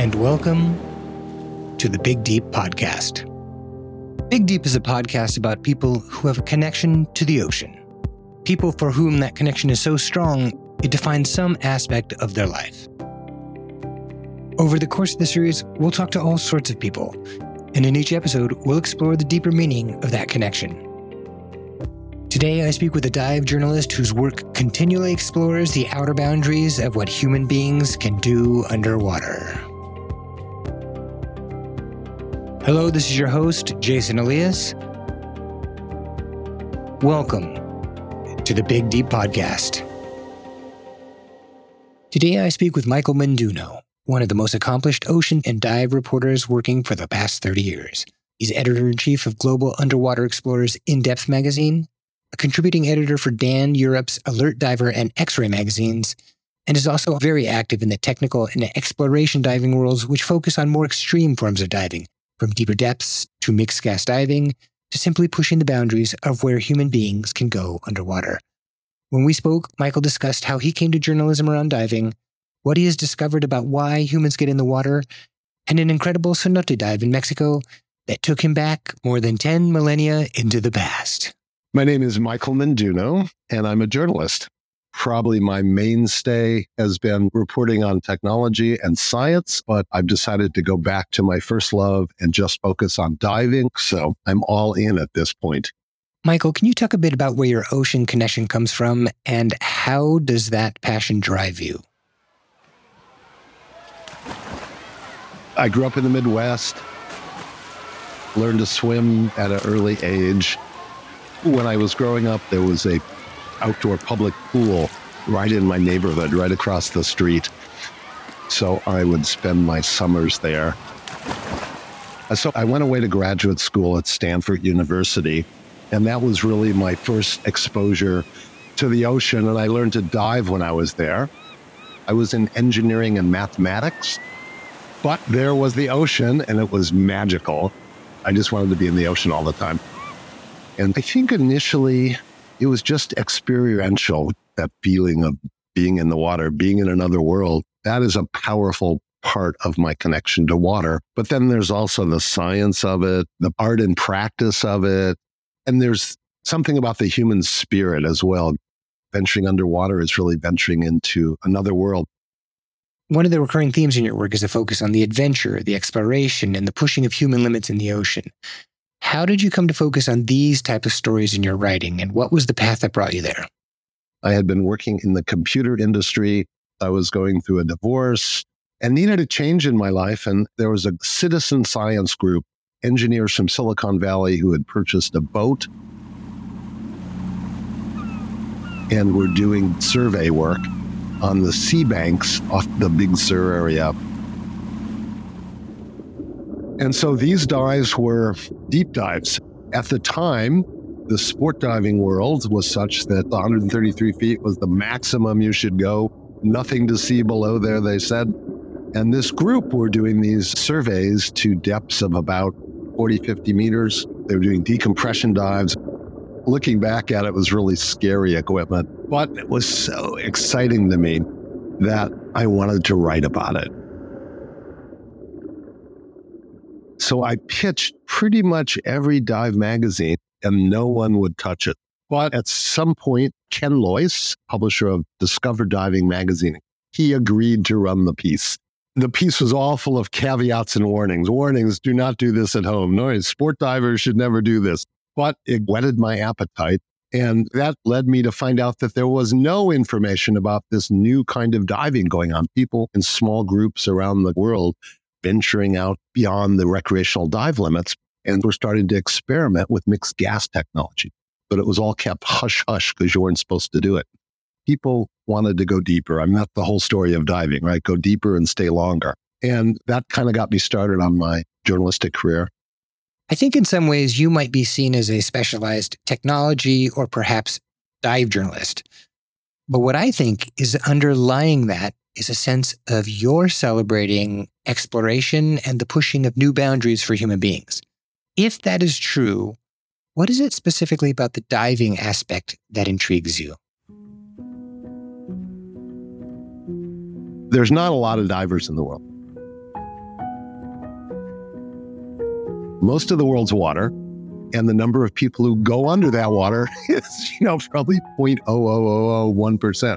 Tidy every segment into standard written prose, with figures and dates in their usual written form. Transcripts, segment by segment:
and welcome to the Big Deep Podcast. Big Deep is a podcast about people who have a connection to the ocean, people for whom that connection is so strong it defines some aspect of their life. Over the course of the series, we'll talk to all sorts of people, and in each episode, we'll explore the deeper meaning of that connection. Today, I speak with a dive journalist whose work continually explores the outer boundaries of what human beings can do underwater. Hello, this is your host, Jason Elias. Welcome to the Big Deep Podcast. Today, I speak with Michael Menduno, one of the most accomplished ocean and dive reporters working for the past 30 years. He's editor-in-chief of Global Underwater Explorers In-Depth magazine, a contributing editor for Dan Europe's Alert Diver and X-Ray magazines, and is also very active in the technical and exploration diving worlds, which focus on more extreme forms of diving, from deeper depths to mixed gas diving to simply pushing the boundaries of where human beings can go underwater. When we spoke, Michael discussed how he came to journalism around diving, what he has discovered about why humans get in the water, and an incredible cenote dive in Mexico that took him back more than 10 millennia into the past. My name is Michael Menduno, and I'm a journalist. Probably my mainstay has been reporting on technology and science, but I've decided to go back to my first love and just focus on diving, so I'm all in at this point. Michael, can you talk a bit about where your ocean connection comes from, and how does that passion drive you? I grew up in the Midwest, learned to swim at an early age. When I was growing up, there was an outdoor public pool right in my neighborhood, right across the street. So I would spend my summers there. So I went away to graduate school at Stanford University, and that was really my first exposure to the ocean, and I learned to dive when I was there. I was in engineering and mathematics, but there was the ocean, and it was magical. I just wanted to be in the ocean all the time. And I think initially it was just experiential, that feeling of being in the water, being in another world. That is a powerful part of my connection to water. But then there's also the science of it, the art and practice of it. And there's something about the human spirit as well. Venturing underwater is really venturing into another world. One of the recurring themes in your work is a focus on the adventure, the exploration, and the pushing of human limits in the ocean. How did you come to focus on these type of stories in your writing, and what was the path that brought you there? I had been working in the computer industry. I was going through a divorce and needed a change in my life. And there was a citizen science group, engineers from Silicon Valley, who had purchased a boat and were doing survey work on the seabanks off the Big Sur area. And so these dives were deep dives. At the time, the sport diving world was such that 133 feet was the maximum you should go. Nothing to see below there, they said. And this group were doing these surveys to depths of about 40, 50 meters. They were doing decompression dives. Looking back at it, was really scary equipment, but it was so exciting to me that I wanted to write about it. So I pitched pretty much every dive magazine, and no one would touch it. But at some point, Ken Loyce, publisher of Discover Diving Magazine, he agreed to run the piece. The piece was all full of caveats and warnings. Warnings, do not do this at home. No, sport divers should never do this. But it whetted my appetite, and that led me to find out that there was no information about this new kind of diving going on. People in small groups around the world venturing out beyond the recreational dive limits, and we're starting to experiment with mixed gas technology. But it was all kept hush-hush because you weren't supposed to do it. People wanted to go deeper. I mean, that's the whole story of diving, right? Go deeper and stay longer. And that kind of got me started on my journalistic career. I think in some ways you might be seen as a specialized technology or perhaps dive journalist. But what I think is underlying that is a sense of you're celebrating exploration and the pushing of new boundaries for human beings. If that is true, what is it specifically about the diving aspect that intrigues you? There's not a lot of divers in the world. most of the world's water, and the number of people who go under that water is, probably 0.00001%.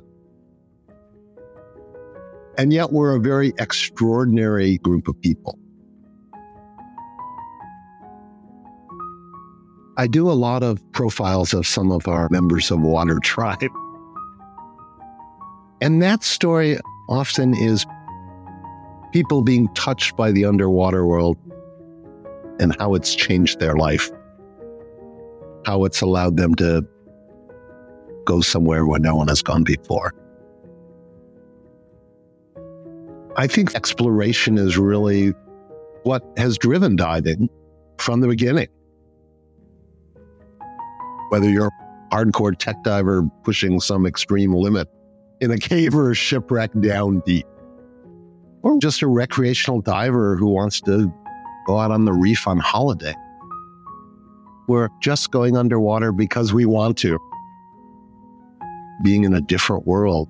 And yet we're a very extraordinary group of people. I do a lot of profiles of some of our members of Water Tribe. And that story often is people being touched by the underwater world and how it's changed their life, how it's allowed them to go somewhere where no one has gone before. I think exploration is really what has driven diving from the beginning. Whether you're a hardcore tech diver pushing some extreme limit in a cave or a shipwreck down deep, or just a recreational diver who wants to go out on the reef on holiday. We're just going underwater because we want to. Being in a different world,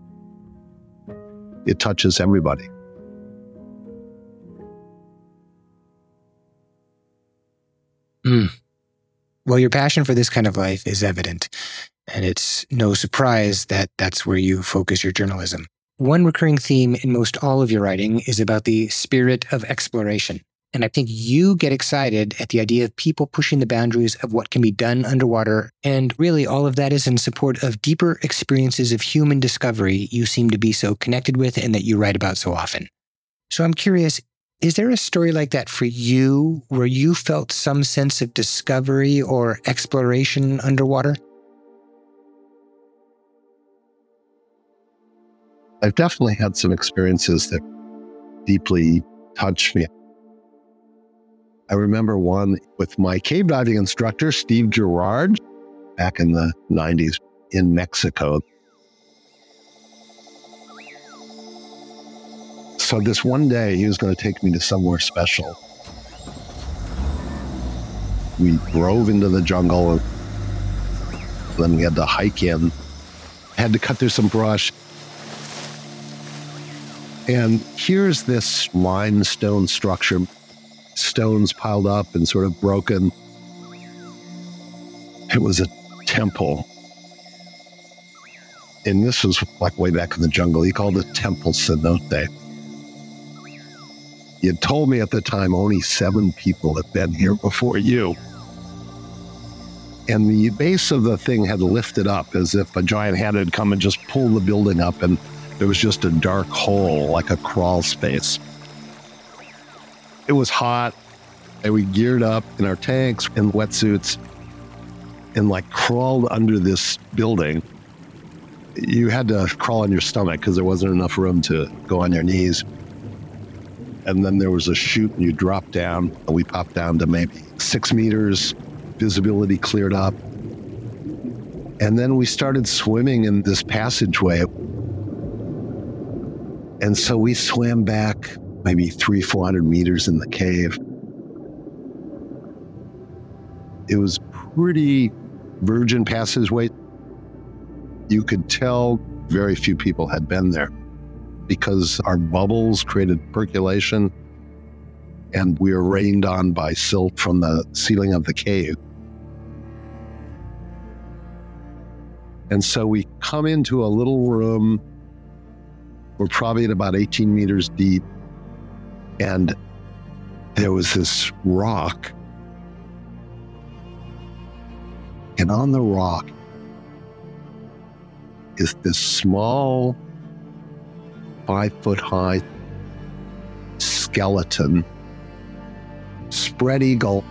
it touches everybody. Mm. Well, your passion for this kind of life is evident, and it's no surprise that that's where you focus your journalism. One recurring theme in most all of your writing is about the spirit of exploration. And I think you get excited at the idea of people pushing the boundaries of what can be done underwater. And really, all of that is in support of deeper experiences of human discovery you seem to be so connected with and that you write about so often. So I'm curious, is there a story like that for you where you felt some sense of discovery or exploration underwater? I've definitely had some experiences that deeply touched me. I remember one with my cave diving instructor, Steve Girard, back in the 90s in Mexico. So this one day, he was going to take me to somewhere special. We drove into the jungle, and then we had to hike in, had to cut through some brush. And here's this limestone structure. Stones piled up and sort of broken. It was a temple. And this was like way back in the jungle. He called it Temple Cenote. He had told me at the time only 7 people had been here before you. And the base of the thing had lifted up as if a giant hand had come and just pulled the building up, and there was just a dark hole, like a crawl space. It was hot, and we geared up in our tanks and wetsuits and crawled under this building. You had to crawl on your stomach because there wasn't enough room to go on your knees. And then there was a chute and you dropped down, and we popped down to maybe 6 meters, visibility cleared up. And then we started swimming in this passageway. And so we swam back maybe 300-400 meters in the cave. It was pretty virgin passageway. You could tell very few people had been there because our bubbles created percolation and we were rained on by silt from the ceiling of the cave. And so we come into a little room. We're probably at about 18 meters deep. And there was this rock. And on the rock is this small 5-foot-high skeleton, spread eagle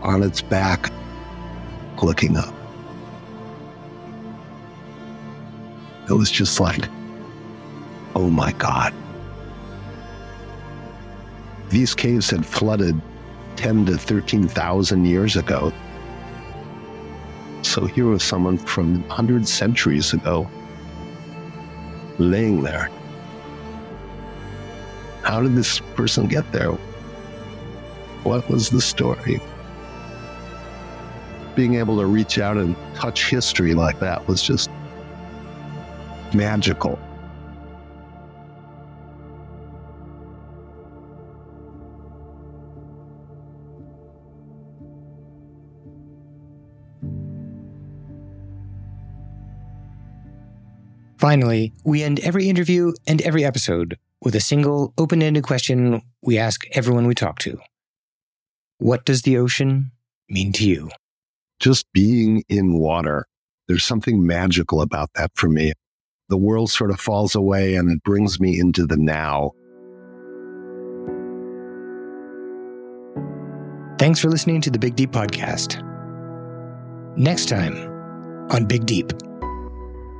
on its back, looking up. It was just like, oh my God. These caves had flooded 10 to 13,000 years ago. So here was someone from 100 centuries ago laying there. How did this person get there? What was the story? Being able to reach out and touch history like that was just magical. Finally, we end every interview and every episode with a single open-ended question we ask everyone we talk to. What does the ocean mean to you? Just being in water, there's something magical about that for me. The world sort of falls away and it brings me into the now. Thanks for listening to the Big Deep Podcast. Next time on Big Deep.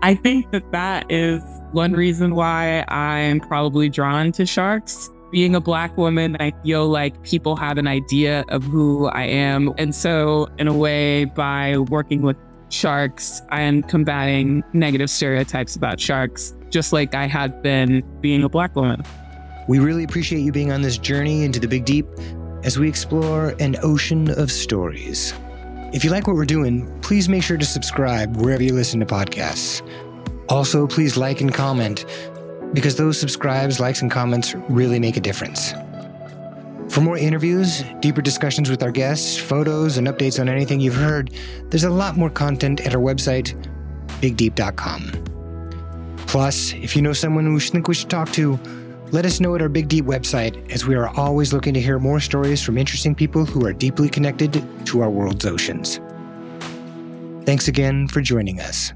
I think that is one reason why I'm probably drawn to sharks. Being a Black woman, I feel like people have an idea of who I am. And so in a way, by working with sharks, I am combating negative stereotypes about sharks, just like I had been being a Black woman. We really appreciate you being on this journey into the Big Deep as we explore an ocean of stories. If you like what we're doing, please make sure to subscribe wherever you listen to podcasts. Also, please like and comment, because those subscribes, likes, and comments really make a difference. For more interviews, deeper discussions with our guests, photos, and updates on anything you've heard, there's a lot more content at our website, bigdeep.com. Plus, if you know someone we think we should talk to, let us know at our Big Deep website, as we are always looking to hear more stories from interesting people who are deeply connected to our world's oceans. Thanks again for joining us.